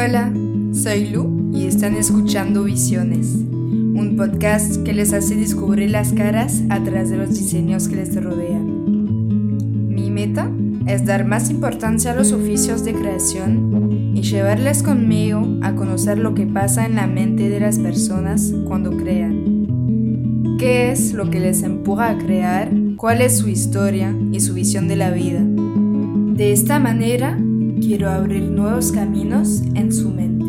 Hola, soy Lu y están escuchando Visiones, un podcast que les hace descubrir las caras atrás de los diseños que les rodean. Mi meta es dar más importancia a los oficios de creación y llevarles conmigo a conocer lo que pasa en la mente de las personas cuando crean. ¿Qué es lo que les empuja a crear? ¿Cuál es su historia y su visión de la vida? De esta manera, quiero abrir nuevos caminos en su mente.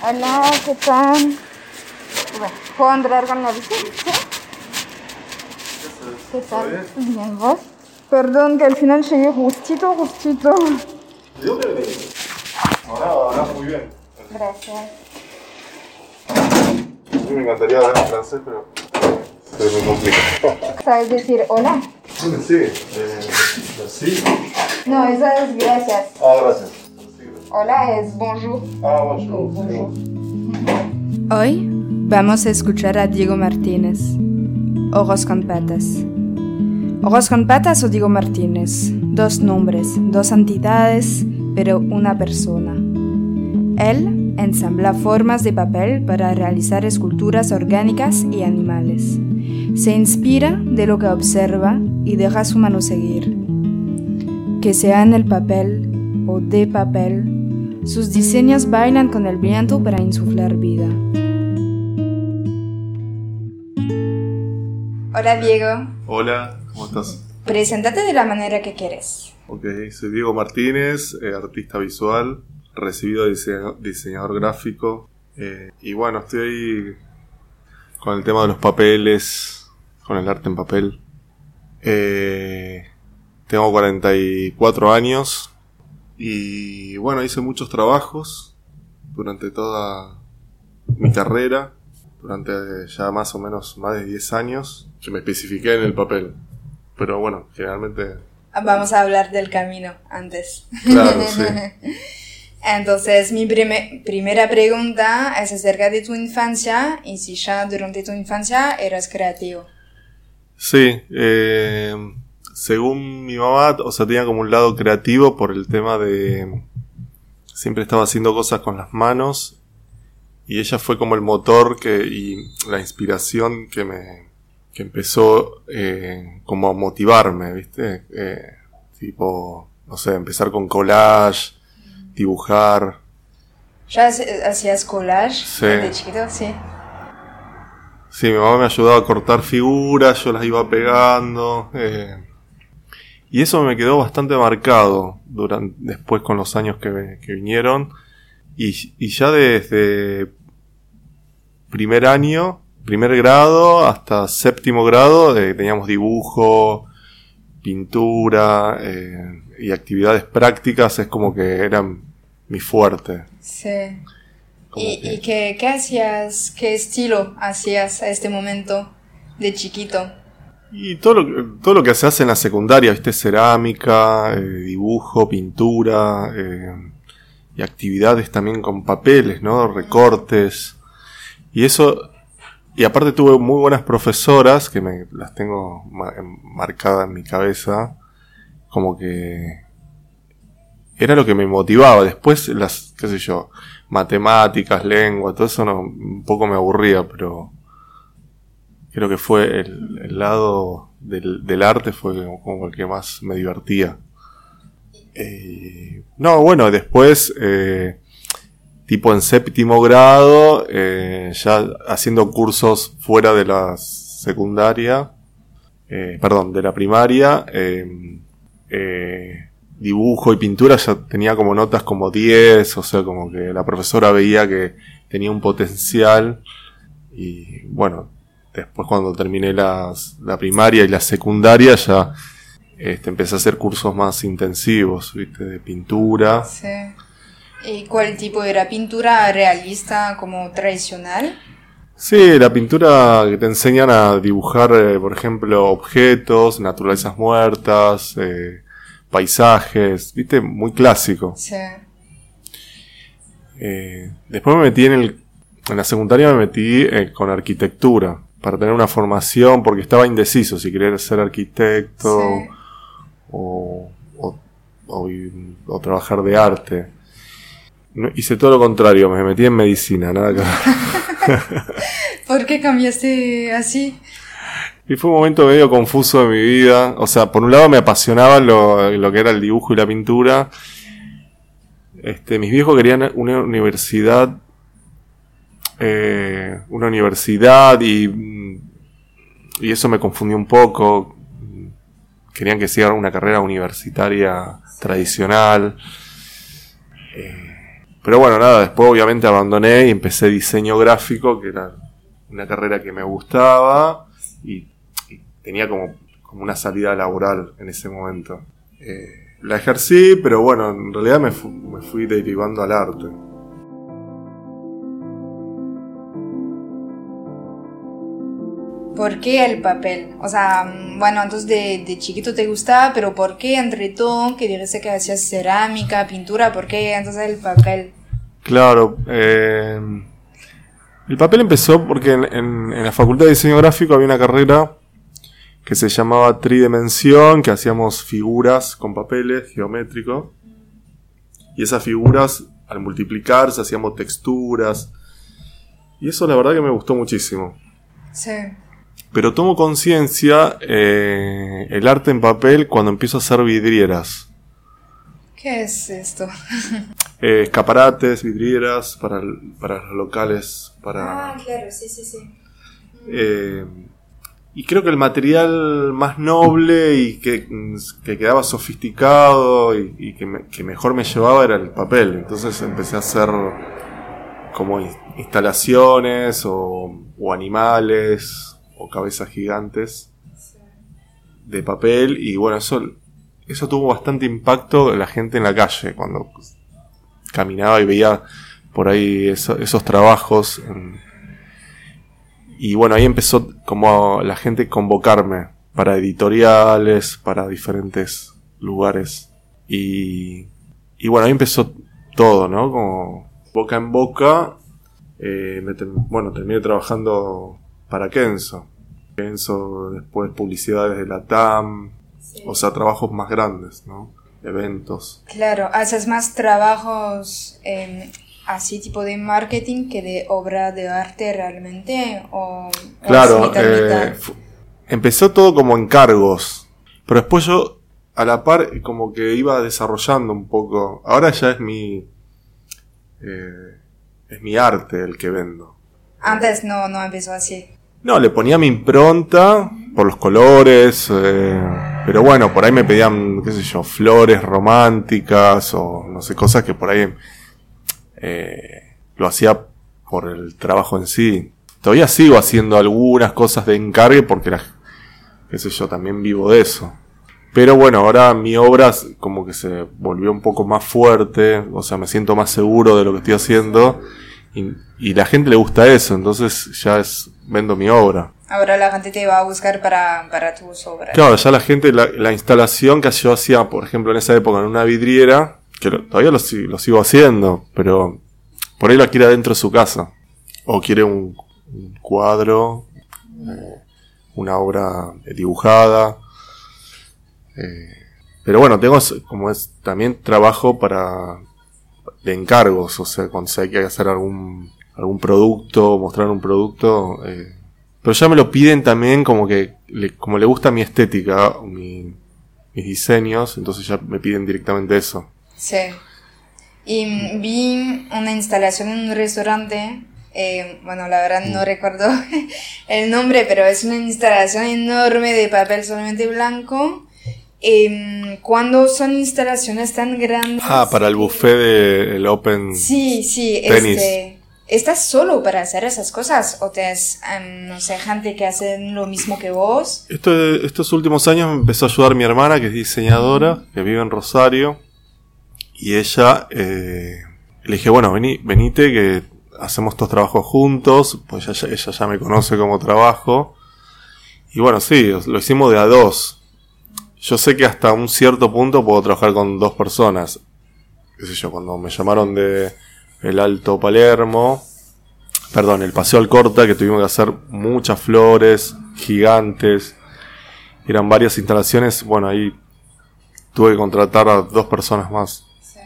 Hola, ¿qué tal? Bueno, ¿puedo andar con la bici? ¿Sí? ¿Qué tal? Bien, ¿vos? Perdón, que al final llegué justito. ¿De dónde venís? Ahora muy bien. Gracias. Sí, me encantaría hablar en francés, pero se me complica. ¿Sabes decir hola? Sí. No, esa es gracias. Ah, gracias. Hola es bonjour. Ah, bonjour. Hoy vamos a escuchar a Diego Martínez, Ojos con Patas. Ojos con Patas o Diego Martínez, dos nombres, dos entidades, pero una persona. Él ensambla formas de papel para realizar esculturas orgánicas y animales. Se inspira de lo que observa y deja su mano seguir. Que sea en el papel o de papel, sus diseños bailan con el viento para insuflar vida. Hola Diego. Hola, ¿cómo estás? Preséntate de la manera que quieres. Ok, soy Diego Martínez, artista visual, recibido de diseñador gráfico. Y bueno, estoy con el tema de los papeles, con el arte en papel. Tengo 44 años. Y bueno, hice muchos trabajos durante toda mi carrera, durante ya más o menos más de 10 años, que me especifiqué en el papel. Pero bueno, generalmente... Vamos a hablar del camino antes. Claro, sí. Entonces, mi primera pregunta es acerca de tu infancia y si ya durante tu infancia eras creativo. Sí, según mi mamá, o sea, tenía como un lado creativo por el tema de... Siempre estaba haciendo cosas con las manos. Y ella fue como el motor y la inspiración que empezó como a motivarme, ¿viste? Tipo, no sé, empezar con collage, dibujar. ¿Ya hacías collage? Sí. ¿De chiquito? Sí. Sí, mi mamá me ayudaba a cortar figuras, yo las iba pegando... Y eso me quedó bastante marcado después con los años que vinieron. Y ya desde primer grado hasta séptimo grado teníamos dibujo, pintura y actividades prácticas. Es como que eran mi fuerte. Sí. ¿Y qué hacías? ¿Qué estilo hacías a este momento de chiquito? Y todo lo que se hace en la secundaria, ¿viste? Cerámica, dibujo, pintura, y actividades también con papeles, ¿no? Recortes. Y eso, y aparte tuve muy buenas profesoras, que me las tengo marcada en mi cabeza, como que era lo que me motivaba. Después las, qué sé yo, matemáticas, lengua, todo eso no, un poco me aburría, pero... Creo que fue el lado del arte fue como el que más me divertía. No, bueno, después, tipo en séptimo grado, ya haciendo cursos fuera de la secundaria, perdón, de la primaria, dibujo y pintura ya tenía como notas como 10, o sea, como que la profesora veía que tenía un potencial y bueno... Después cuando terminé la primaria y la secundaria ya empecé a hacer cursos más intensivos, ¿viste? De pintura. Sí. ¿Y cuál tipo era? ¿Pintura realista como tradicional? Sí, la pintura que te enseñan a dibujar, por ejemplo, objetos, naturalezas muertas, paisajes, ¿viste? Muy clásico. Sí. Después me metí en el en la secundaria me metí con arquitectura, para tener una formación, porque estaba indeciso si quería ser arquitecto, sí, o trabajar de arte. Hice todo lo contrario, me metí en medicina, nada que ver. ¿Por qué cambiaste así? Y fue un momento medio confuso de mi vida. O sea, por un lado me apasionaba lo que era el dibujo y la pintura. Mis viejos querían una universidad y eso me confundió un poco. Querían que siga una carrera universitaria tradicional. Pero bueno, nada, después obviamente abandoné y empecé diseño gráfico, que era una carrera que me gustaba y tenía como una salida laboral en ese momento. La ejercí, pero bueno, en realidad me fui derivando al arte. ¿Por qué el papel? O sea, bueno, entonces de chiquito te gustaba, pero ¿por qué entre todo? Que dijiste que hacías cerámica, pintura, ¿por qué entonces el papel? Claro, el papel empezó porque en la Facultad de Diseño Gráfico había una carrera que se llamaba tridimensión, que hacíamos figuras con papeles geométricos, y esas figuras al multiplicarse hacíamos texturas, y eso la verdad que me gustó muchísimo. Sí. Pero tomo conciencia el arte en papel cuando empiezo a hacer vidrieras. ¿Qué es esto? Escaparates, vidrieras para los locales. Ah, claro, sí. Y creo que el material más noble y que quedaba sofisticado y que mejor me llevaba era el papel. Entonces empecé a hacer como instalaciones o animales o cabezas gigantes de papel, y bueno, eso tuvo bastante impacto en la gente en la calle cuando caminaba y veía por ahí esos trabajos, y bueno, ahí empezó como la gente convocarme para editoriales, para diferentes lugares, y bueno, ahí empezó todo, ¿no? Como boca en boca. Terminé trabajando para Kenzo, después publicidades de la TAM, sí. O sea, trabajos más grandes, ¿no? Eventos. Claro, haces más trabajos así tipo de marketing que de obra de arte realmente, o claro, empezó todo como encargos, pero después yo a la par como que iba desarrollando un poco. Ahora ya es mi arte el que vendo. Antes no empezó así. No, le ponía mi impronta por los colores, pero bueno, por ahí me pedían, qué sé yo, flores románticas o no sé, cosas que por ahí lo hacía por el trabajo en sí. Todavía sigo haciendo algunas cosas de encargue porque, qué sé yo, también vivo de eso. Pero bueno, ahora mi obra como que se volvió un poco más fuerte, o sea, me siento más seguro de lo que estoy haciendo. Y la gente le gusta eso, entonces vendo mi obra. Ahora la gente te va a buscar para tus obras. Claro, ya la gente, la instalación que yo hacía, por ejemplo, en esa época en una vidriera, que todavía lo sigo haciendo, pero por ahí la quiere adentro de su casa. O quiere un cuadro, una obra dibujada. Pero bueno, tengo también trabajo de encargos, o sea, cuando hay que hacer algún producto, mostrar un producto, pero ya me lo piden también como que, como le gusta mi estética, mis diseños, entonces ya me piden directamente eso. Sí, y vi una instalación en un restaurante, bueno, la verdad no recuerdo el nombre, pero es una instalación enorme de papel solamente blanco. ¿Cuándo son instalaciones tan grandes? Ah, para el buffet del Open. Sí, tenis. ¿Estás solo para hacer esas cosas? ¿O no sé, gente que hacen lo mismo que vos? Estos últimos años me empezó a ayudar mi hermana, que es diseñadora, que vive en Rosario. Y ella, le dije, bueno, venite que hacemos estos trabajos juntos. Pues ella ya me conoce como trabajo. Y bueno, sí, lo hicimos de a dos. Yo sé que hasta un cierto punto puedo trabajar con dos personas. Qué sé yo, cuando me llamaron de el Alto Palermo, perdón, el Paseo Alcorta, que tuvimos que hacer muchas flores gigantes. Eran varias instalaciones. Bueno, ahí tuve que contratar a 2 personas más. Sí.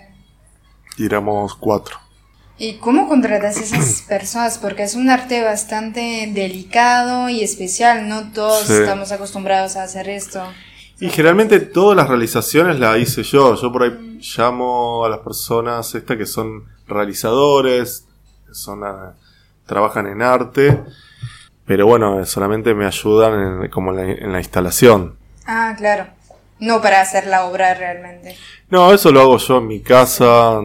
Y éramos 4. ¿Y cómo contratas a esas personas? Porque es un arte bastante delicado y especial, no todos estamos acostumbrados a hacer esto. Y generalmente todas las realizaciones las hice yo. Yo por ahí llamo a las personas estas que son realizadores, que son trabajan en arte, pero bueno, solamente me ayudan en la instalación. Ah, claro. No para hacer la obra realmente. No, eso lo hago yo en mi casa.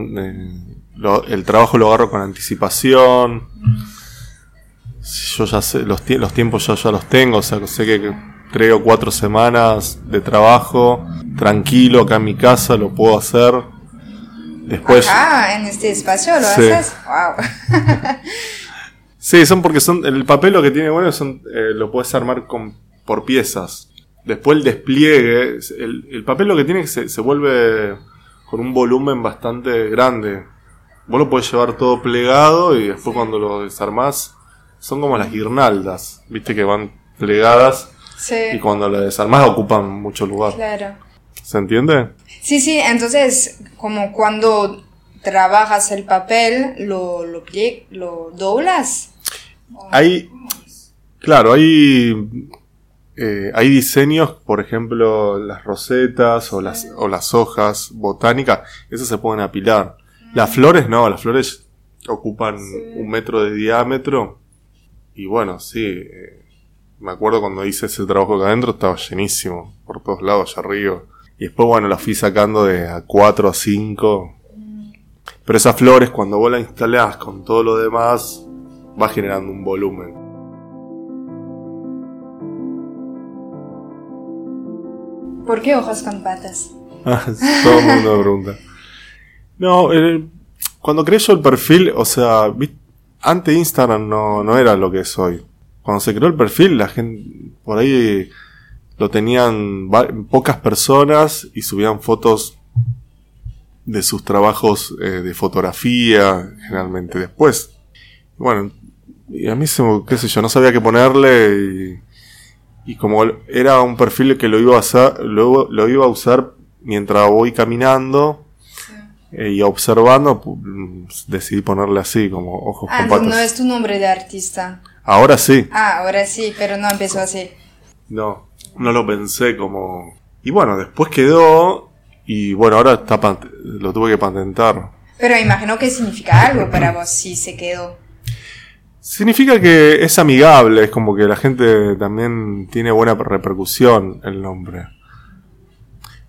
El trabajo lo agarro con anticipación. Yo ya sé, los tiempos ya los tengo, o sea, sé que 3 o 4 semanas de trabajo tranquilo acá en mi casa lo puedo hacer. Después, ajá, en este espacio lo haces. Wow. Sí, son porque son el papel, lo que tiene bueno son lo puedes armar por piezas. Después el despliegue, el papel lo que tiene es que se vuelve con un volumen bastante grande. Vos lo podés llevar todo plegado y después cuando lo desarmás, son como las guirnaldas, viste que van plegadas, y cuando lo desarmás ocupan mucho lugar. Claro. ¿Se entiende? Sí, entonces como cuando trabajas el papel, lo doblas. Hay diseños, por ejemplo, las rosetas o las hojas botánicas, esas se pueden apilar. Las flores no, las flores ocupan 1 metro de diámetro. Y bueno, me acuerdo cuando hice ese trabajo acá adentro, estaba llenísimo, por todos lados, allá arriba. Y después, bueno, las fui sacando de a 4 a 5. Pero esas flores, cuando vos las instalás con todo lo demás, va generando un volumen. ¿Por qué ojos con patas? Todo el mundo me pregunta. No, cuando creé yo el perfil, o sea, antes Instagram no era lo que es hoy. Cuando se creó el perfil, la gente por ahí lo tenían pocas personas y subían fotos de sus trabajos de fotografía, generalmente después. Bueno, y a mí no sabía qué ponerle y como era un perfil que lo iba a usar mientras voy caminando y observando, decidí ponerle así, como ojos con patas. ¿No es tu nombre de artista? Ahora sí. Ahora sí, pero no empezó así. No lo pensé como... Y bueno, después quedó, y bueno, ahora lo tuve que patentar. Pero imagino que significa algo para vos si se quedó. Significa que es amigable, es como que la gente también tiene buena repercusión el nombre.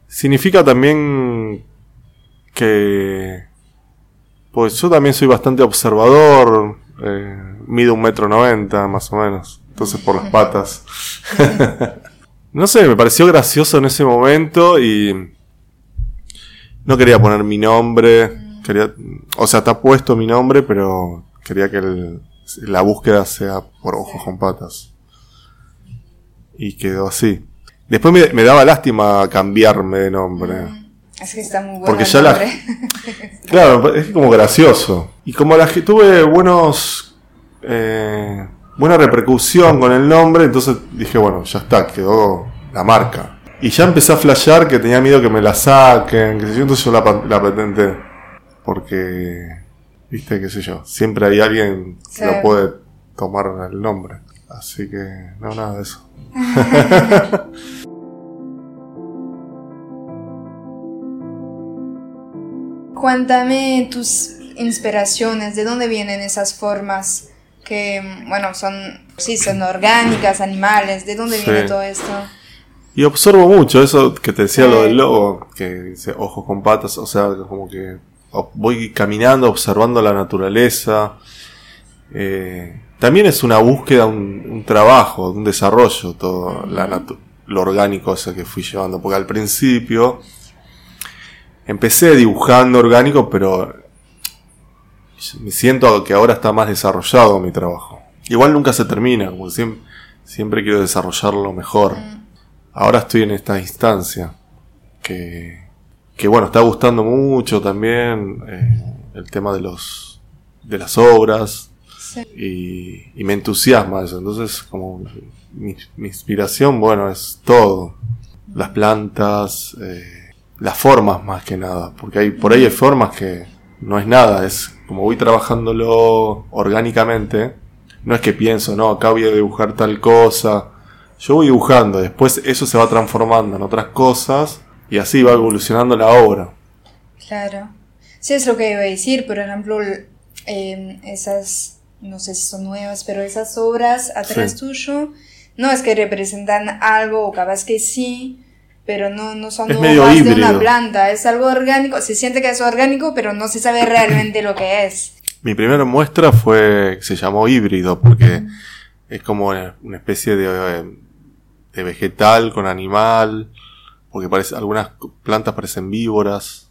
Significa también... que pues yo también soy bastante observador, mido 1,90 m más o menos, entonces por las patas. No sé, me pareció gracioso en ese momento y no quería poner mi nombre, está puesto mi nombre, pero quería que la búsqueda sea por ojos con patas. Y quedó así. Después me daba lástima cambiarme de nombre. Es que está muy bueno. Porque ya claro, es como gracioso. Y como las que tuve buena repercusión con el nombre, entonces dije, bueno, ya está, quedó la marca. Y ya empecé a flashear que tenía miedo que me la saquen, que entonces yo la patenté. Porque, siempre hay alguien que lo puede tomar el nombre. Así que, no, nada de eso. Cuéntame tus inspiraciones, ¿de dónde vienen esas formas que, bueno, son orgánicas, animales? ¿De dónde viene todo esto? Y observo mucho eso que te decía, lo del logo, que dice ojos con patas, o sea, como que voy caminando, observando la naturaleza. También es una búsqueda, un trabajo, un desarrollo, todo lo orgánico ese que fui llevando, porque al principio... Empecé dibujando orgánico, pero me siento que ahora está más desarrollado mi trabajo. Igual nunca se termina, como siempre quiero desarrollarlo mejor. Ahora estoy en esta instancia que bueno, está gustando mucho también el tema de las obras. Sí. Y me entusiasma eso. Entonces, como mi inspiración, bueno, es todo. Las plantas, las formas más que nada. Porque por ahí hay formas que no es nada. Es como voy trabajándolo orgánicamente. No es que pienso, no, acá voy a dibujar tal cosa. Yo voy dibujando, después eso se va transformando en otras cosas y así va evolucionando la obra. Claro. Sí, es lo que iba a decir, por ejemplo, esas, no sé si son nuevas, pero esas obras atrás sí. tuyo, no es que representan algo, o capaz que sí, pero no son más de una planta, es algo orgánico, se siente que es orgánico, pero no se sabe realmente lo que es. Mi primera muestra se llamó híbrido, porque es como una especie de vegetal con animal, porque algunas plantas parecen víboras,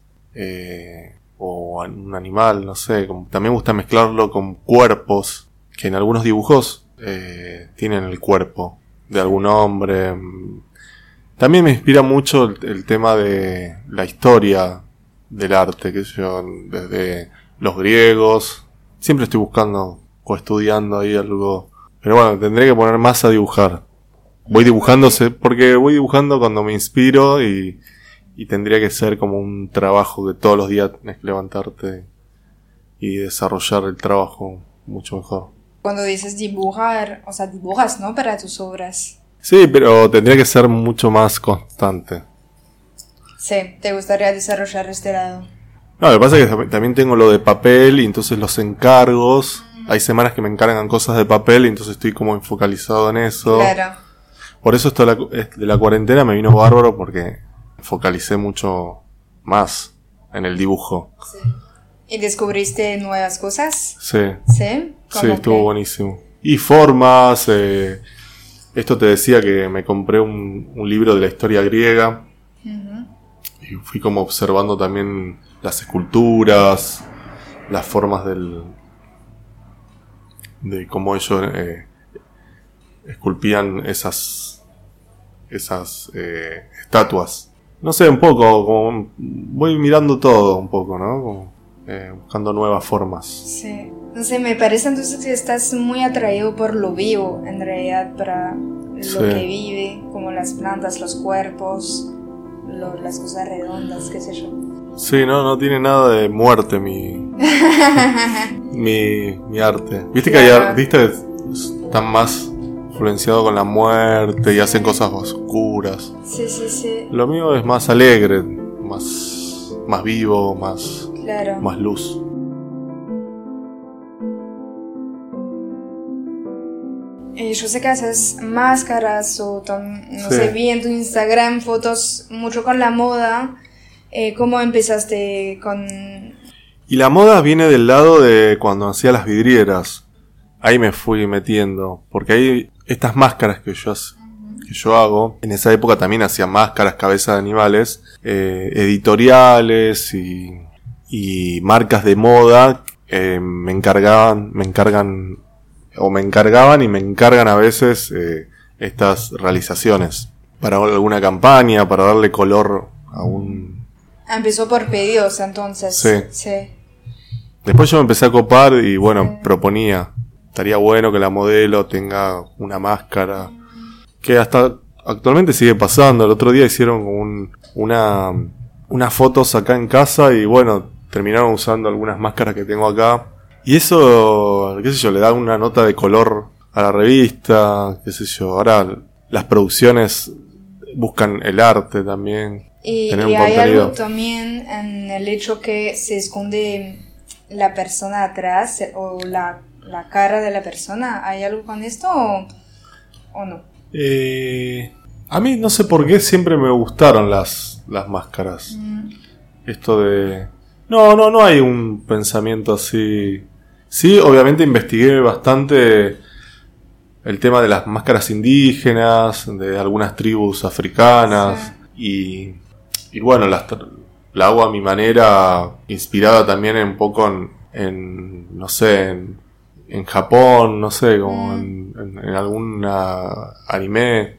o un animal, no sé. También me gusta mezclarlo con cuerpos, que en algunos dibujos tienen el cuerpo de algún hombre. También me inspira mucho el tema de la historia del arte, que yo desde los griegos, siempre estoy buscando o estudiando ahí algo. Pero bueno, tendré que poner más a dibujar. Voy dibujando cuando me inspiro y tendría que ser como un trabajo que todos los días tenés que levantarte y desarrollar el trabajo mucho mejor. Cuando dices dibujar, o sea, dibujas, ¿no? Para tus obras. Sí, pero tendría que ser mucho más constante. Sí, te gustaría desarrollar este lado. No, lo que pasa es que también tengo lo de papel y entonces los encargos. Hay semanas que me encargan cosas de papel y entonces estoy como enfocalizado en eso. Claro. Por eso esto de la cuarentena me vino bárbaro porque focalicé mucho más en el dibujo. Sí. ¿Y descubriste nuevas cosas? Sí. ¿Sí? Sí, estuvo buenísimo. Y formas. Esto te decía que me compré un libro de la historia griega. Uh-huh. Y fui como observando también las esculturas, las formas de cómo ellos esculpían esas estatuas. No sé, un poco, como voy mirando todo un poco, ¿no? Como, buscando nuevas formas. Sí, no sé, me parece entonces que estás muy atraído por lo vivo, en realidad, para lo sí. que vive, como las plantas, los cuerpos, las cosas redondas, qué sé yo. Sí, no tiene nada de muerte mi arte. Viste claro. que hay artistas que están más influenciados con la muerte sí. y hacen cosas oscuras. Sí, sí, sí. Lo mío es más alegre, más vivo, más, claro. más luz. Yo sé que haces máscaras o no sí. sé, vi en tu Instagram fotos mucho con la moda. ¿Cómo empezaste con...? Y la moda viene del lado de cuando hacía las vidrieras. Ahí me fui metiendo. Porque ahí estas máscaras que yo hago... En esa época también hacía máscaras, cabezas de animales. Editoriales y marcas de moda me encargan a veces estas realizaciones. Para alguna campaña, para darle color a un... Empezó por pedidos entonces. Sí. sí. Después yo me empecé a copar y bueno, sí. proponía. Estaría bueno que la modelo tenga una máscara. Que hasta actualmente sigue pasando. El otro día hicieron unas fotos acá en casa y bueno, terminaron usando algunas máscaras que tengo acá. Y eso, qué sé yo, le da una nota de color a la revista, qué sé yo. Ahora las producciones buscan el arte también. Y hay algo también en el hecho que se esconde la persona atrás o la cara de la persona. ¿Hay algo con esto o no? A mí no sé por qué siempre me gustaron las máscaras. Mm. Esto de... No hay un pensamiento así. Sí, obviamente investigué bastante el tema de las máscaras indígenas, de algunas tribus africanas sí. Y bueno, la hago a mi manera, inspirada también un poco en no sé, en Japón, no sé, como en algún anime.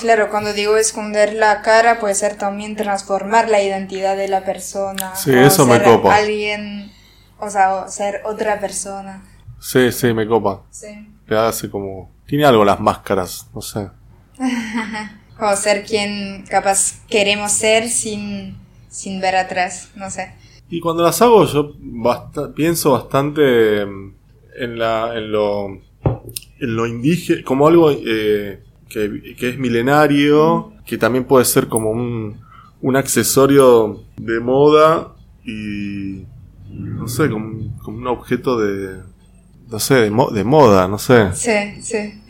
Claro, cuando digo esconder la cara puede ser también transformar la identidad de la persona. Sí, eso me copa. Alguien, o sea, ser otra persona. Sí, sí, me copa. Sí. Le hace como... Tiene algo las máscaras, no sé. Como ser quien capaz queremos ser sin ver atrás, no sé. Y cuando las hago yo pienso bastante en lo indígena, como algo que es milenario, que también puede ser como un accesorio de moda y no sé, como un objeto de, no sé, de moda, no sé. Sí, sí.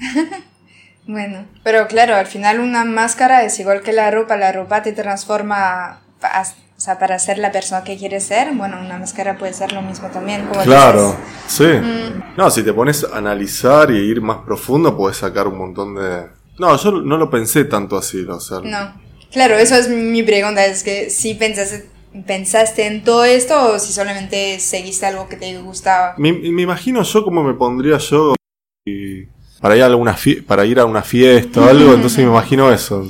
Bueno, pero claro, al final una máscara es igual que la ropa te transforma, o sea, para ser la persona que quieres ser, bueno, una máscara puede ser lo mismo también. Como claro, sí. No, si te pones a analizar y ir más profundo, puedes sacar un montón de... No, yo no lo pensé tanto así, o sea... No, claro, eso es mi pregunta, es que si pensaste en todo esto o si solamente seguiste algo que te gustaba. Me imagino yo cómo me pondría yo... Para ir a una fiesta o algo, entonces me imagino eso.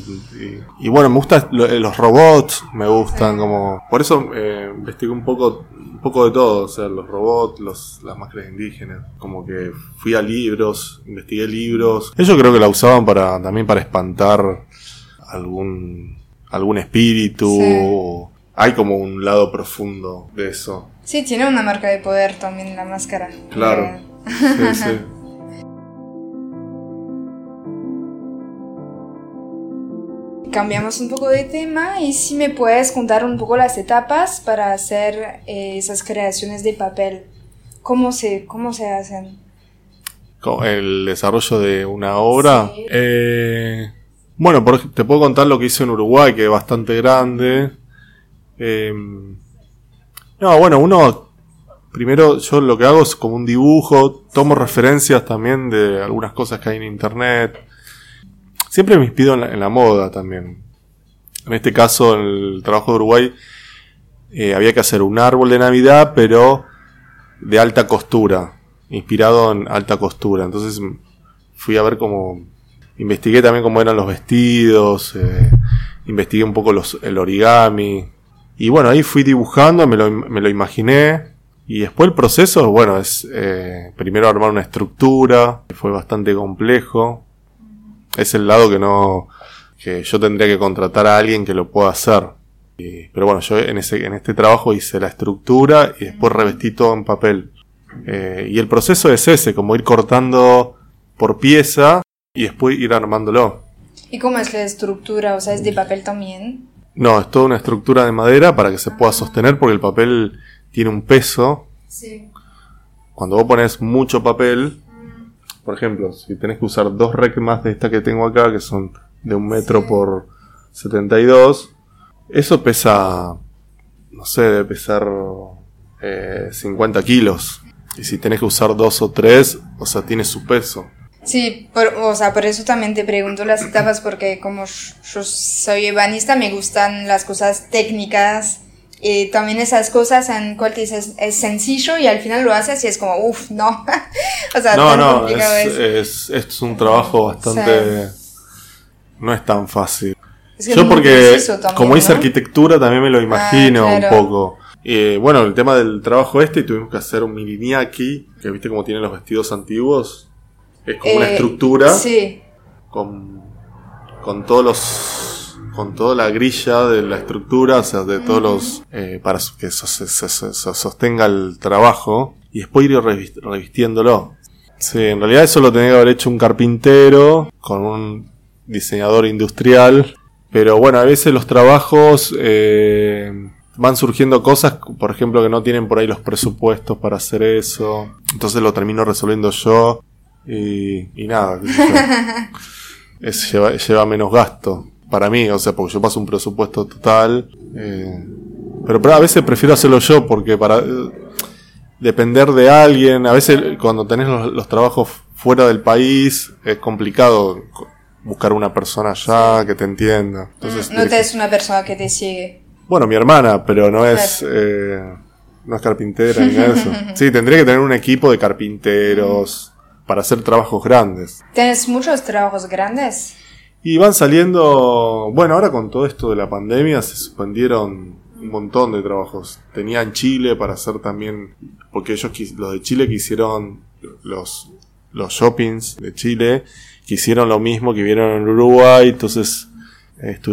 Y bueno, me gustan los robots, me gustan sí. Como... Por eso investigué un poco de todo, o sea, los robots, las máscaras indígenas. Como que fui a libros, investigué libros. Ellos creo que la usaban también para espantar algún espíritu. Sí. Hay como un lado profundo de eso. Sí, tiene una marca de poder también la máscara. Claro, sí, sí. Cambiamos un poco de tema y si me puedes contar un poco las etapas para hacer esas creaciones de papel. ¿Cómo se hacen? ¿El desarrollo de una obra? Sí. Bueno, te puedo contar lo que hice en Uruguay, que es bastante grande. No, bueno, uno... Primero yo lo que hago es como un dibujo, tomo referencias también de algunas cosas que hay en internet... Siempre me inspiro en la moda también. En este caso, en el trabajo de Uruguay, había que hacer un árbol de Navidad, pero de alta costura. Inspirado en alta costura. Entonces fui a ver cómo... Investigué también cómo eran los vestidos. Investigué un poco el origami. Y bueno, ahí fui dibujando, me lo imaginé. Y después el proceso, bueno, es primero armar una estructura. Que fue bastante complejo. Es el lado que yo tendría que contratar a alguien que lo pueda hacer. Pero bueno, yo en este trabajo hice la estructura y después revestí todo en papel. Y el proceso es ese, como ir cortando por pieza y después ir armándolo. ¿Y cómo es la estructura? O sea, ¿es de papel también? No, es toda una estructura de madera para que se pueda sostener porque el papel tiene un peso. Sí. Cuando vos pones mucho papel... Por ejemplo, si tenés que usar dos más de esta que tengo acá, que son de 1 metro sí. por 72, eso pesa, no sé, debe pesar 50 kilos. Y si tenés que usar 2 o 3, o sea, tiene su peso. Sí, por eso también te pregunto las etapas, porque como yo soy ebanista, me gustan las cosas técnicas. También esas cosas en cual te dices es sencillo y al final lo haces y es como uff, no. O sea, no, complicado es un trabajo bastante, o sea, no es tan fácil. Es que yo porque también, como hice arquitectura también me lo imagino claro. Un poco. Bueno, el tema del trabajo tuvimos que hacer un miliniaki, que viste como tienen los vestidos antiguos, es como una estructura sí. con todos los... Con toda la grilla de la estructura, o sea, de todos los... para que se sostenga el trabajo. Y después ir revistiéndolo. Sí, en realidad eso lo tenía que haber hecho un carpintero con un diseñador industrial. Pero bueno, a veces los trabajos van surgiendo cosas, por ejemplo, que no tienen por ahí los presupuestos para hacer eso. Entonces lo termino resolviendo yo. Y nada. Lleva menos gasto. Para mí, o sea, porque yo paso un presupuesto total. Pero a veces prefiero hacerlo yo, porque para depender de alguien, a veces cuando tenés los trabajos fuera del país, es complicado buscar una persona allá que te entienda. Entonces, no tenés una persona que te sigue. Bueno, mi hermana, pero no es... no es carpintera ni nada de eso. Sí, tendría que tener un equipo de carpinteros para hacer trabajos grandes. ¿Tienes muchos trabajos grandes? Y van saliendo... Bueno, ahora con todo esto de la pandemia se suspendieron un montón de trabajos. Tenían Chile para hacer también... Porque los de Chile quisieron los shoppings de Chile que hicieron lo mismo que vieron en Uruguay. Entonces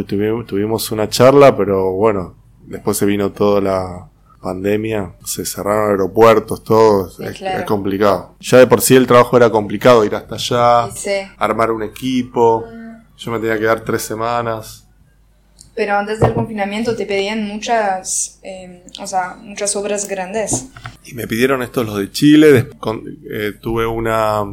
tuvimos una charla, pero bueno, después se vino toda la pandemia, se cerraron aeropuertos, todo, sí, claro. Es complicado. Ya de por sí el trabajo era complicado, ir hasta allá, sí. Armar un equipo, yo me tenía que dar 3 semanas. Pero antes del confinamiento te pedían muchas obras grandes. Y me pidieron estos los de Chile, tuve una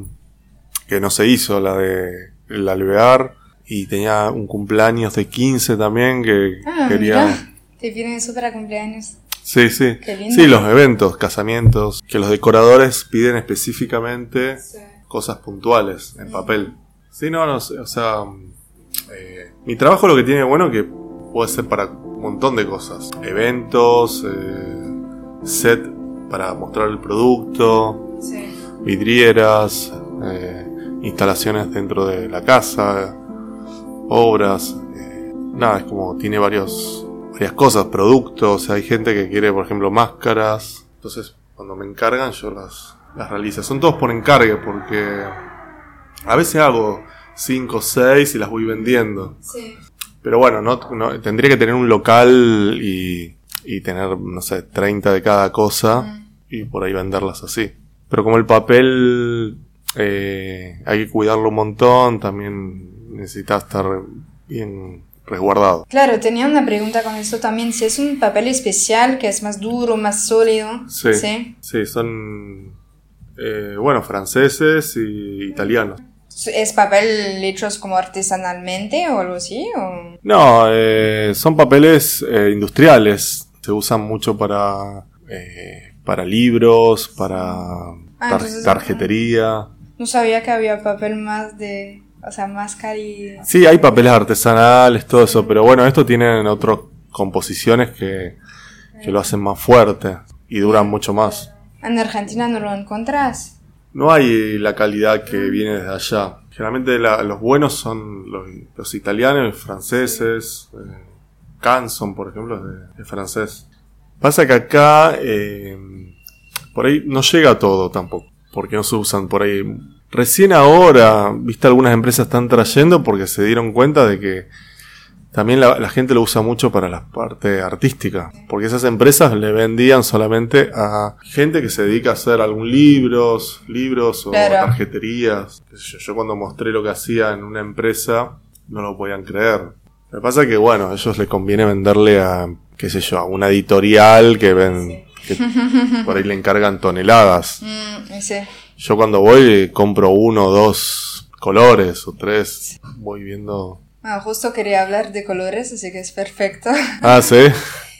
que no se hizo, la de el Alvear, y tenía un cumpleaños de 15 también que quería... Mirá. Te piden eso para cumpleaños. Sí, sí. Qué lindo. Sí, los eventos, casamientos, que los decoradores piden específicamente cosas puntuales en papel. Sí, mi trabajo lo que tiene bueno que puede ser para un montón de cosas. Eventos, set para mostrar el producto, sí. Vidrieras, instalaciones dentro de la casa, obras. Es como tiene varias cosas, productos. O sea, hay gente que quiere, por ejemplo, máscaras. Entonces, cuando me encargan, yo las realizo. Son todos por encargue, porque a veces hago 5 o 6 y las voy vendiendo. Sí. Pero bueno, no tendría que tener un local y tener, 30 de cada cosa y por ahí venderlas así. Pero como el papel hay que cuidarlo un montón, también necesitas estar bien... resguardado. Claro, tenía una pregunta con esto también, si es un papel especial que es más duro, más sólido. Sí, sí son franceses y italianos. ¿Es papel hechos como artesanalmente o algo así? ¿O? No, son papeles industriales, se usan mucho para libros, para tarjetería. No sabía que había papel más de... O sea, más calidad. Sí, hay papeles artesanales, todo eso, pero bueno, esto tienen otras composiciones que lo hacen más fuerte y duran mucho más. ¿En Argentina no lo encontrás? No hay la calidad que viene desde allá. Generalmente los buenos son los italianos, los franceses. Canson, por ejemplo, es francés. Pasa que acá, por ahí no llega todo tampoco, porque no se usan por ahí... Recién ahora, algunas empresas están trayendo porque se dieron cuenta de que también la gente lo usa mucho para la parte artística. Porque esas empresas le vendían solamente a gente que se dedica a hacer algún libros o claro. Tarjeterías. Yo cuando mostré lo que hacía en una empresa no lo podían creer. Lo que pasa es que, a ellos les conviene venderle a, a una editorial que ven... Que por ahí le encargan toneladas. Sí. Yo cuando voy compro 1 o 2 colores o 3. Voy viendo. Justo quería hablar de colores, así que es perfecto. ¿Sí?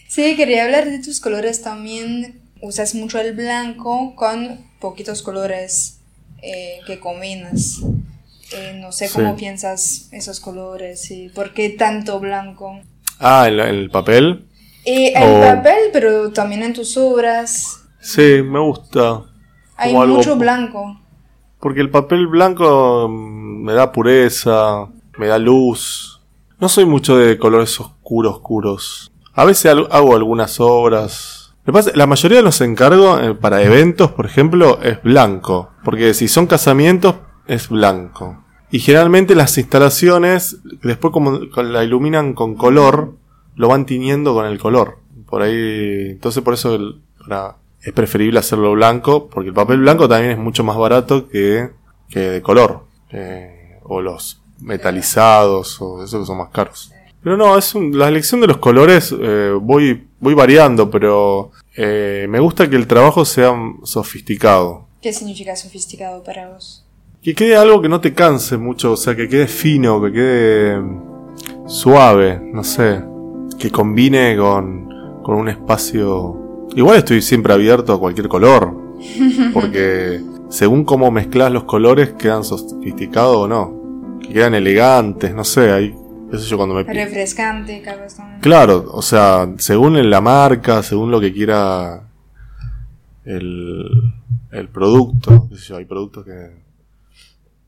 Sí, quería hablar de tus colores también. Usas mucho el blanco con poquitos colores que combinas. No sé cómo piensas esos colores y por qué tanto blanco. ¿El papel? Papel, pero también en tus obras. Sí, me gusta. Hay mucho blanco. Porque el papel blanco me da pureza, me da luz. No soy mucho de colores oscuros. A veces hago algunas obras. La mayoría de los encargos para eventos, por ejemplo, es blanco. Porque si son casamientos, es blanco. Y generalmente las instalaciones, después como la iluminan con color... lo van tiñendo con el color. Por ahí. Entonces por eso es preferible hacerlo blanco. Porque el papel blanco también es mucho más barato que de color. O los metalizados. O esos que son más caros. Pero no, la elección de los colores voy variando. Pero me gusta que el trabajo sea sofisticado. ¿Qué significa sofisticado para vos? Que quede algo que no te canse mucho. O sea, que quede fino, que quede suave. No sé. Que combine con un espacio... Igual estoy siempre abierto a cualquier color. Porque según cómo mezclas los colores, quedan sofisticados o no. Que quedan elegantes, no sé. Ahí, eso yo cuando me... Refrescante, claro, o sea, según la marca, según lo que quiera el producto. Hay productos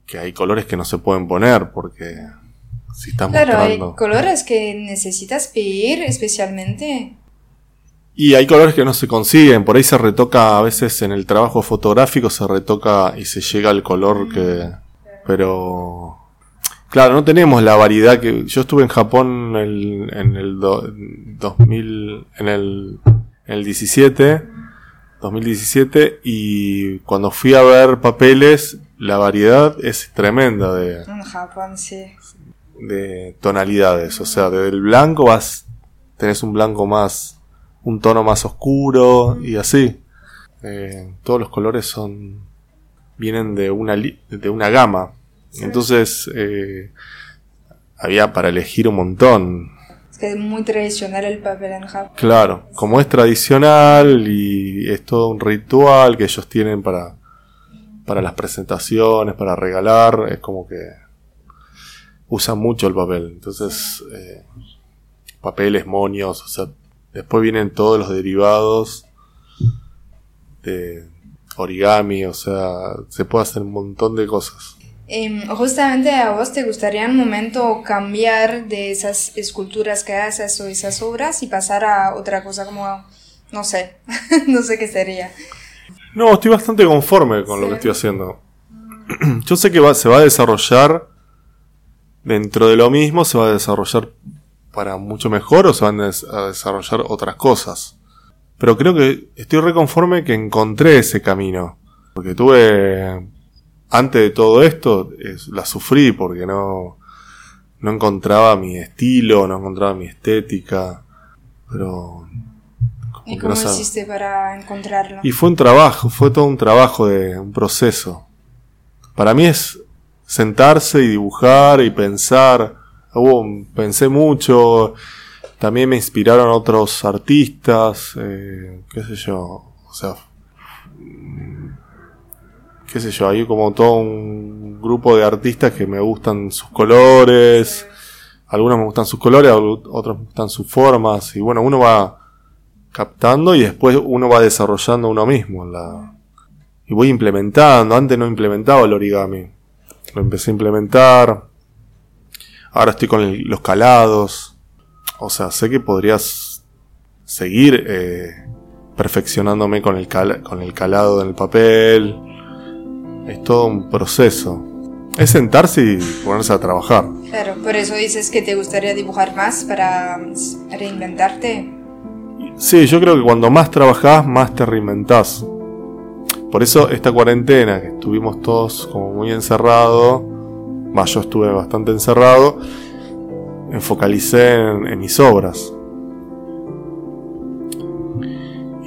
que hay colores que no se pueden poner porque... Si claro, mostrando. Hay colores que necesitas pedir especialmente. Y hay colores que no se consiguen, por ahí se retoca a veces en el trabajo fotográfico, se retoca y se llega al color que... Pero... Claro, no tenemos la variedad que... Yo estuve en Japón en el 2017 y cuando fui a ver papeles, la variedad es tremenda de... En Japón, sí. De tonalidades, o sea, desde el blanco tenés un blanco más... un tono más oscuro y así. Todos los colores vienen de una gama. Sí. Entonces había para elegir un montón. Es que es muy tradicional el papel en Japón. Claro, como es tradicional y es todo un ritual que ellos tienen para las presentaciones, para regalar, es como que usan mucho el papel. Entonces, papeles, moños, o sea, después vienen todos los derivados de origami, o sea, se puede hacer un montón de cosas. Justamente a vos te gustaría en un momento cambiar de esas esculturas que haces o esas obras y pasar a otra cosa como, no sé, no sé qué sería. No, estoy bastante conforme con lo que estoy haciendo. Yo sé que se va a desarrollar dentro de lo mismo, se va a desarrollar para mucho mejor o se van a desarrollar otras cosas. Pero creo que estoy reconforme que encontré ese camino. Porque tuve... Antes de todo esto, la sufrí porque no encontraba mi estilo, no encontraba mi estética. Pero... ¿Y cómo hiciste para encontrarlo? Y fue un trabajo, fue todo un trabajo, de un proceso. Para mí es sentarse y dibujar y pensar... Pensé mucho, también me inspiraron otros artistas, qué sé yo, o sea, qué sé yo, hay como todo un grupo de artistas que me gustan sus colores, algunos me gustan sus colores, otros me gustan sus formas, y bueno, uno va captando y después uno va desarrollando uno mismo, y voy implementando. Antes no implementaba el origami, lo empecé a implementar. Ahora estoy con los calados. O sea, sé que podrías seguir perfeccionándome con el calado en el papel. Es todo un proceso. Es sentarse y ponerse a trabajar. Claro, por eso dices que te gustaría dibujar más para reinventarte. Sí, yo creo que cuando más trabajás, más te reinventás. Por eso esta cuarentena, que estuvimos todos como muy encerrados... Yo estuve bastante encerrado, me focalicé en mis obras.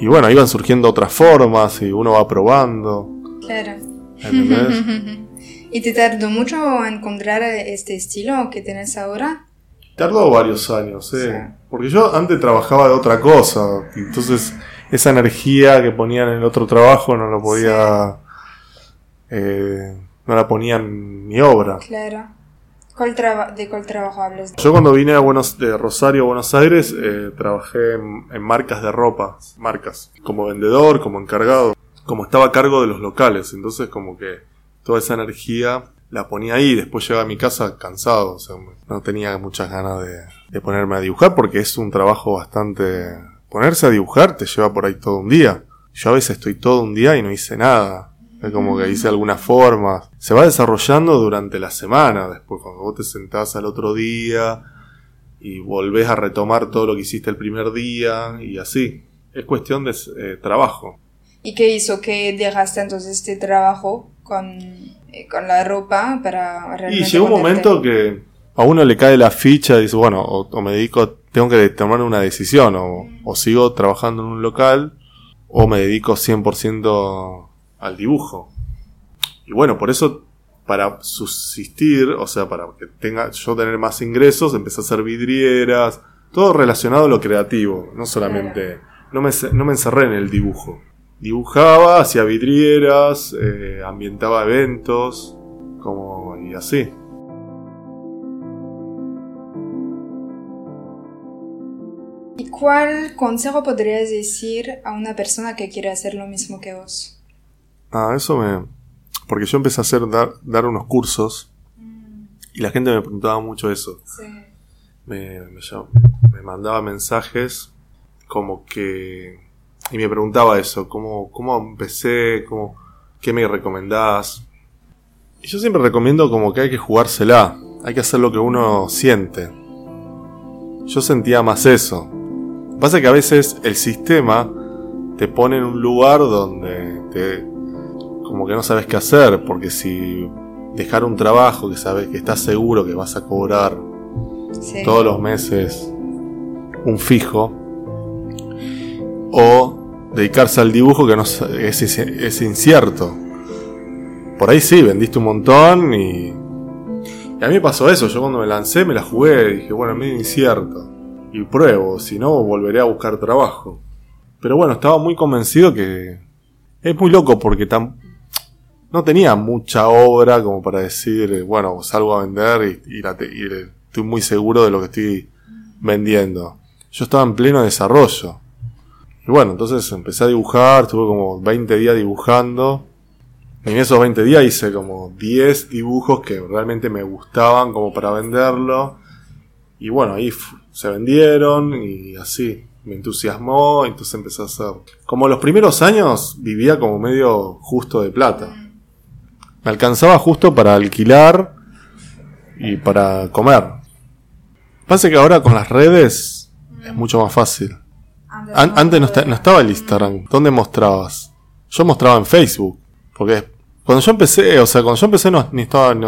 Y bueno, iban surgiendo otras formas y uno va probando. Claro. ¿Entendés? ¿Y te tardó mucho encontrar este estilo que tenés ahora? Tardó varios años, sí. Porque yo antes trabajaba de otra cosa. Entonces esa energía que ponían en el otro trabajo no lo podía... Sí. No la ponía en mi obra. Claro. ¿De cuál trabajo hablas? Yo cuando vine de Rosario a Buenos Aires, trabajé en marcas de ropa. Marcas. Como vendedor, como encargado. Como estaba a cargo de los locales. Entonces como que toda esa energía la ponía ahí. Después llegaba a mi casa cansado. O sea, no tenía muchas ganas de ponerme a dibujar. Porque es un trabajo bastante... Ponerse a dibujar te lleva por ahí todo un día. Yo a veces estoy todo un día y no hice nada. Es como que hice algunas formas. Se va desarrollando durante la semana. Después cuando vos te sentás al otro día y volvés a retomar todo lo que hiciste el primer día. Y así. Es cuestión de trabajo. ¿Y qué hizo? ¿Qué dejaste entonces este trabajo con la ropa para realmente... Y llegó un momento que a uno le cae la ficha y dice, bueno, o me dedico, tengo que tomar una decisión. O sigo trabajando en un local o me dedico 100% al dibujo. Y bueno, por eso, para subsistir, o sea, para que tener más ingresos, empecé a hacer vidrieras, todo relacionado a lo creativo, no solamente... No me encerré en el dibujo. Dibujaba, hacía vidrieras, ambientaba eventos, y así. ¿Y cuál consejo podrías decir a una persona que quiere hacer lo mismo que vos? Porque yo empecé a dar unos cursos y la gente me preguntaba mucho eso. Sí. Me mandaba mensajes como que... Y me preguntaba eso, ¿cómo empecé? ¿Qué me recomendás? Y yo siempre recomiendo como que hay que jugársela, hay que hacer lo que uno siente. Yo sentía más eso. Lo que pasa es que a veces el sistema te pone en un lugar donde como que no sabes qué hacer, porque si dejar un trabajo que sabes que estás seguro que vas a cobrar todos los meses un fijo, o dedicarse al dibujo que no es incierto. Por ahí sí, vendiste un montón y a mí me pasó eso. Yo cuando me lancé me la jugué, dije, bueno, es medio incierto y pruebo, si no volveré a buscar trabajo. Pero bueno, estaba muy convencido que... Es muy loco porque no tenía mucha obra como para decir, bueno, salgo a vender y estoy muy seguro de lo que estoy vendiendo. Yo estaba en pleno desarrollo. Y bueno, entonces empecé a dibujar, estuve como 20 días dibujando. En esos 20 días hice como 10 dibujos que realmente me gustaban como para venderlo. Y bueno, ahí se vendieron y así. Me entusiasmó, entonces empecé a hacer. Como los primeros años vivía como medio justo de plata. Me alcanzaba justo para alquilar y para comer. Pasa que ahora con las redes es mucho más fácil. Antes no estaba el Instagram. ¿Dónde mostrabas? Yo mostraba en Facebook. Porque cuando yo empecé no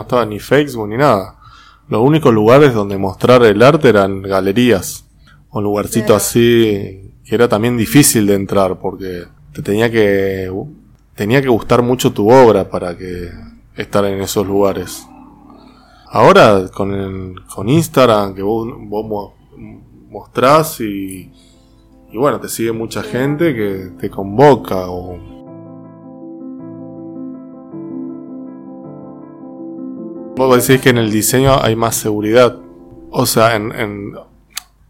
estaba ni Facebook ni nada. Los únicos lugares donde mostrar el arte eran galerías. Un lugarcito así que era también difícil de entrar porque te tenía que gustar mucho tu obra para que estar en esos lugares. Ahora con Instagram que vos mostrás y bueno, te sigue mucha gente que te convoca o... Vos decís que en el diseño hay más seguridad. O sea,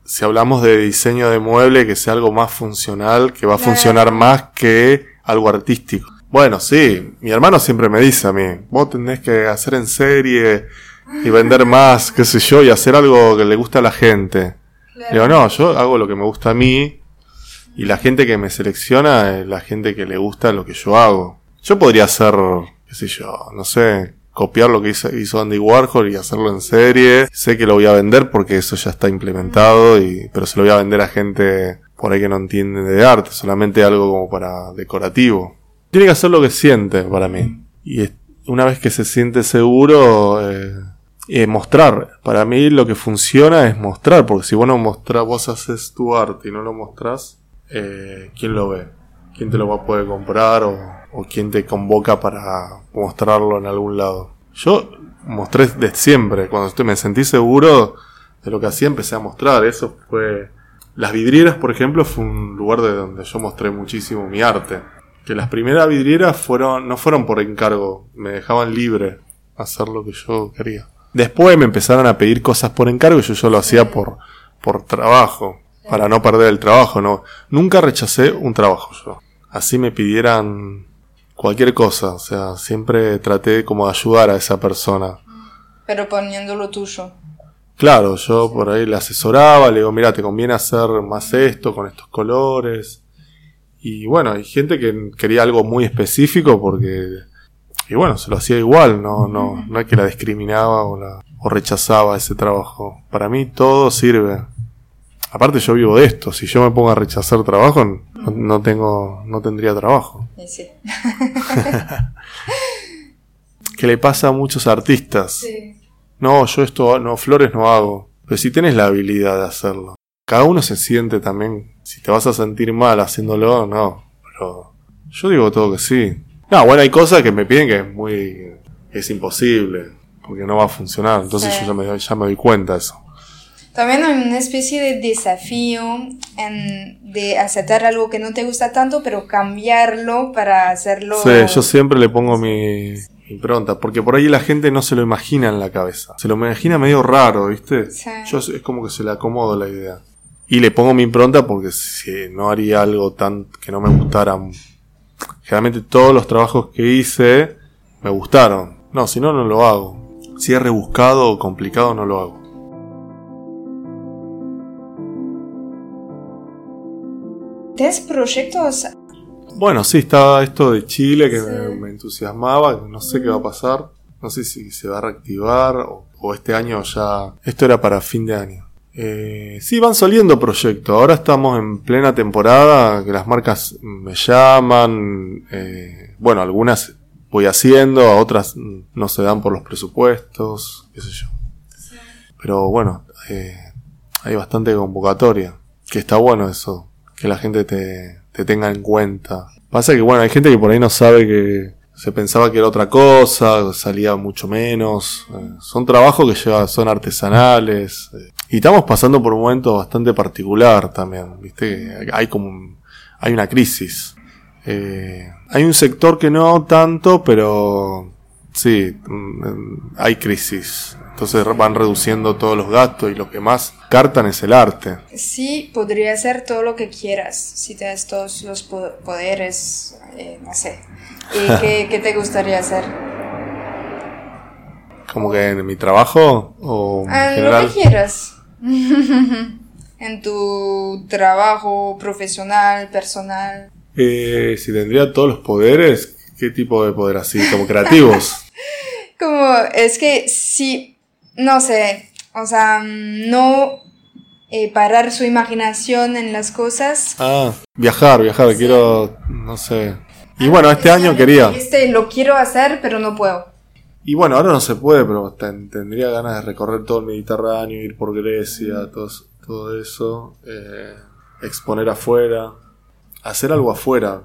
si hablamos de diseño de mueble, que sea algo más funcional, que va a funcionar más que algo artístico. Bueno, sí, mi hermano siempre me dice a mí, vos tenés que hacer en serie y vender más, qué sé yo, y hacer algo que le gusta a la gente. Claro. Digo, no, yo hago lo que me gusta a mí, y la gente que me selecciona es la gente que le gusta lo que yo hago. Yo podría hacer, qué sé yo, no sé, copiar lo que hizo Andy Warhol y hacerlo en serie. Sé que lo voy a vender porque eso ya está implementado, pero se lo voy a vender a gente por ahí que no entiende de arte, solamente algo como para decorativo. Tiene que hacer lo que siente para mí. Y una vez que se siente seguro, mostrar. Para mí lo que funciona es mostrar, porque si vos no mostrás, vos haces tu arte y no lo mostrás, ¿quién lo ve? ¿Quién te lo va a poder comprar o quién te convoca para mostrarlo en algún lado? Yo mostré desde siempre. Cuando me sentí seguro de lo que hacía, empecé a mostrar. Eso fue... Las vidrieras, por ejemplo, fue un lugar de donde yo mostré muchísimo mi arte. Que las primeras vidrieras no fueron por encargo. Me dejaban libre hacer lo que yo quería. Después me empezaron a pedir cosas por encargo y yo lo hacía por trabajo. Para no perder el trabajo. No, nunca rechacé un trabajo yo. Así me pidieran... cualquier cosa, o sea, siempre traté como de ayudar a esa persona. Pero poniendo lo tuyo. Claro, yo por ahí le asesoraba, le digo, mira, te conviene hacer más esto, con estos colores. Y bueno, hay gente que quería algo muy específico porque... Y bueno, se lo hacía igual, no es que la discriminaba o rechazaba ese trabajo. Para mí todo sirve. Aparte yo vivo de esto, si yo me pongo a rechazar trabajo, no tendría trabajo. Sí. Que le pasa a muchos artistas. Sí. No, yo esto, no, flores no hago. Pero si tenés la habilidad de hacerlo. Cada uno se siente también, si te vas a sentir mal haciéndolo, no. Pero yo digo todo que sí. No, bueno, hay cosas que me piden que es imposible, porque no va a funcionar. Entonces sí. Yo ya me doy cuenta de eso. También hay una especie de desafío de aceptar algo que no te gusta tanto, pero cambiarlo para hacerlo... Sí, yo siempre le pongo mi impronta, porque por ahí la gente no se lo imagina en la cabeza. Se lo imagina medio raro, ¿viste? Sí. Yo es como que se le acomodo la idea. Y le pongo mi impronta porque si no haría algo tan que no me gustara. Generalmente todos los trabajos que hice me gustaron. No, si no, no lo hago. Si es rebuscado o complicado, no lo hago. ¿Tienes proyectos? Bueno, sí, estaba esto de Chile que sí. me entusiasmaba, no sé qué va a pasar, no sé si se va a reactivar o este año ya... Esto era para fin de año. Sí, van saliendo proyectos, ahora estamos en plena temporada, que las marcas me llaman, bueno, algunas voy haciendo, a otras no se dan por los presupuestos, qué sé yo. Sí. Pero bueno, hay bastante convocatoria, que está bueno eso, que la gente te tenga en cuenta. Pasa que bueno, hay gente que por ahí no sabe que se pensaba que era otra cosa, salía mucho menos. Son trabajos que son artesanales. Y estamos pasando por un momento bastante particular también, ¿viste? Hay una crisis. Hay un sector que no tanto, pero sí, hay crisis. Entonces van reduciendo todos los gastos y lo que más cartan es el arte. Sí, podría hacer todo lo que quieras, si tienes todos los poderes, no sé. ¿Y qué te gustaría hacer? ¿Como que en mi trabajo? O en general? Lo que quieras. En tu trabajo profesional, personal. Si tendría todos los poderes, ¿qué tipo de poder así? ¿Como creativos? Como, es que sí... No sé, o sea, no parar su imaginación en las cosas. Ah, viajar, sí. Quiero, no sé. Y bueno, este año quería. Lo quiero hacer, pero no puedo. Y bueno, ahora no se puede, pero tendría ganas de recorrer todo el Mediterráneo, ir por Grecia, todo eso, exponer afuera, hacer algo afuera,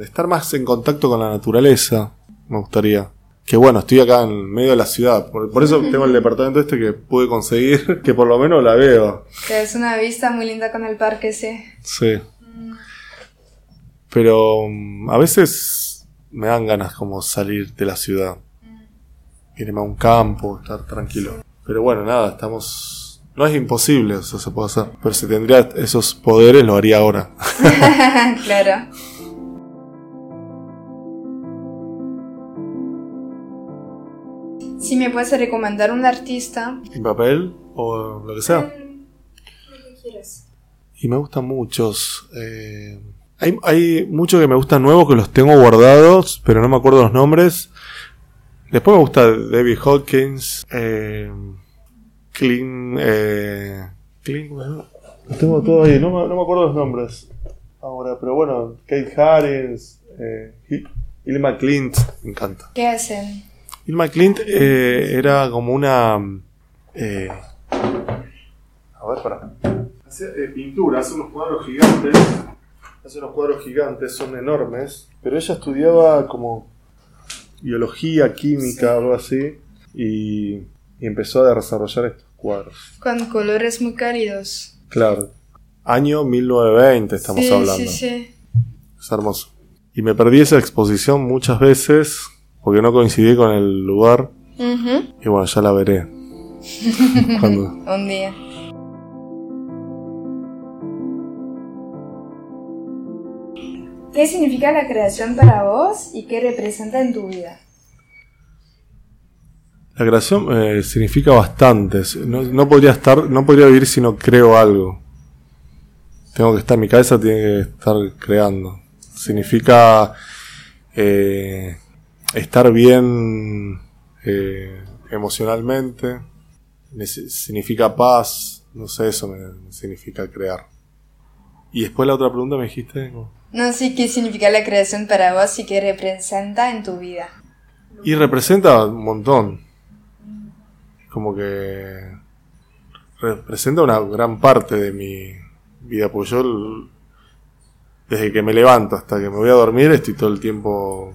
estar más en contacto con la naturaleza, me gustaría. Que bueno, estoy acá en medio de la ciudad. Por eso tengo el departamento este que pude conseguir, que por lo menos la veo. Que es una vista muy linda con el parque, sí. Sí. Pero a veces me dan ganas como salir de la ciudad. Irme a un campo, estar tranquilo. Sí. Pero bueno, nada, estamos... No es imposible, eso se puede hacer. Pero si tendría esos poderes, lo haría ahora. Claro. Si me puedes recomendar un artista. ¿En papel? ¿O lo que sea? Lo que quieras. Y me gustan muchos. Hay muchos que me gustan nuevos, que los tengo guardados, pero no me acuerdo los nombres. Después me gusta David Hawkins. Klint, bueno. Los tengo todos ahí, no me acuerdo los nombres ahora, pero bueno. Kate Harris, Hilma af Klint, me encanta. ¿Qué hacen? Hilma af Klint era como una... a ver, pará. Hace pintura, hace unos cuadros gigantes, son enormes. Pero ella estudiaba como biología, química, sí. Algo así. Y empezó a desarrollar estos cuadros. Con colores muy cálidos. Claro. Año 1920 estamos hablando. Sí. Es hermoso. Y me perdí esa exposición muchas veces... Porque no coincidí con el lugar. Uh-huh. Y bueno, ya la veré. Un día. ¿Qué significa la creación para vos y qué representa en tu vida? La creación significa bastante. No podría vivir si no creo algo. Tengo que estar, mi cabeza tiene que estar creando. Significa... estar bien emocionalmente, significa paz, no sé, eso me significa crear. Y después la otra pregunta me dijiste... No, sí, ¿qué significa la creación para vos y qué representa en tu vida? Y representa un montón. Como que representa una gran parte de mi vida, porque yo desde que me levanto hasta que me voy a dormir estoy todo el tiempo...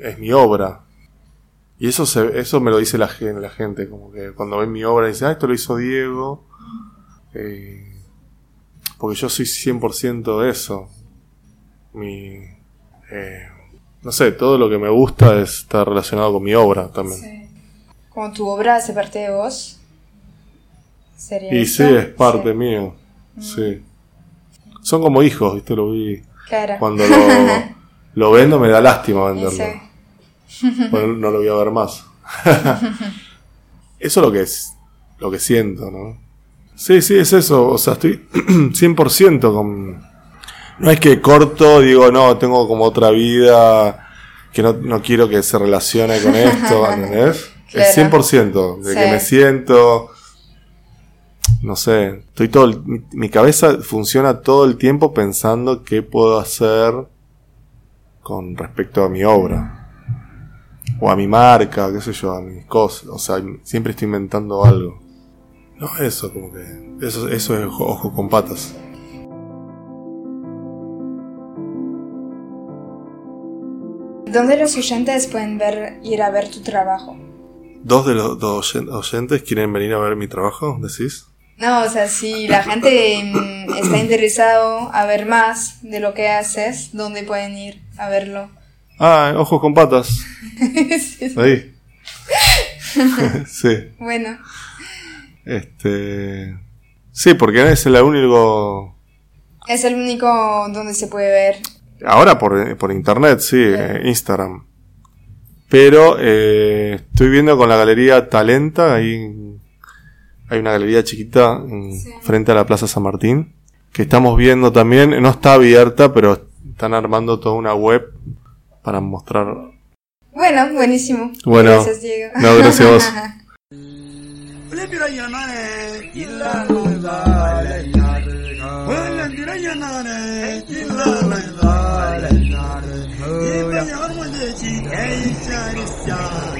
Es mi obra. Y eso me lo dice la gente. Como que cuando ven mi obra dicen, esto lo hizo Diego. Porque yo soy 100% de eso. No sé, todo lo que me gusta está relacionado con mi obra también. Sí. ¿Como tu obra hace parte de vos? ¿Sería y eso? Sí, es parte mía. Sí. Son como hijos, ¿viste? Lo vi. Claro. Cuando lo vendo, me da lástima venderlo. Bueno, no lo voy a ver más. Eso es lo que siento, ¿no? Sí, sí, es eso. O sea, estoy 100% con... No es que corto, digo, no, tengo como otra vida que no quiero que se relacione con esto, ¿entendés? Claro. Es 100%, de sí. Que me siento... No sé, estoy todo... Mi cabeza funciona todo el tiempo pensando qué puedo hacer con respecto a mi obra. O a mi marca, qué sé yo, a mis cosas. O sea, siempre estoy inventando algo. No, eso, como que... Eso es Ojos con Patas. ¿Dónde los oyentes pueden ir a ver tu trabajo? ¿Dos de los dos oyentes quieren venir a ver mi trabajo, decís? No, o sea, si la gente está interesado a ver más de lo que haces, ¿dónde pueden ir a verlo? Ah, Ojos con Patas. Sí. Ahí. Sí. Bueno. Sí, porque es el único... Es el único donde se puede ver. Ahora por internet, sí, Instagram. Pero estoy viendo con la Galería Talenta ahí... Hay una galería chiquita frente a la Plaza San Martín que estamos viendo también. No está abierta, pero están armando toda una web para mostrar. Bueno, buenísimo. Bueno, gracias, Diego. No, gracias a vos.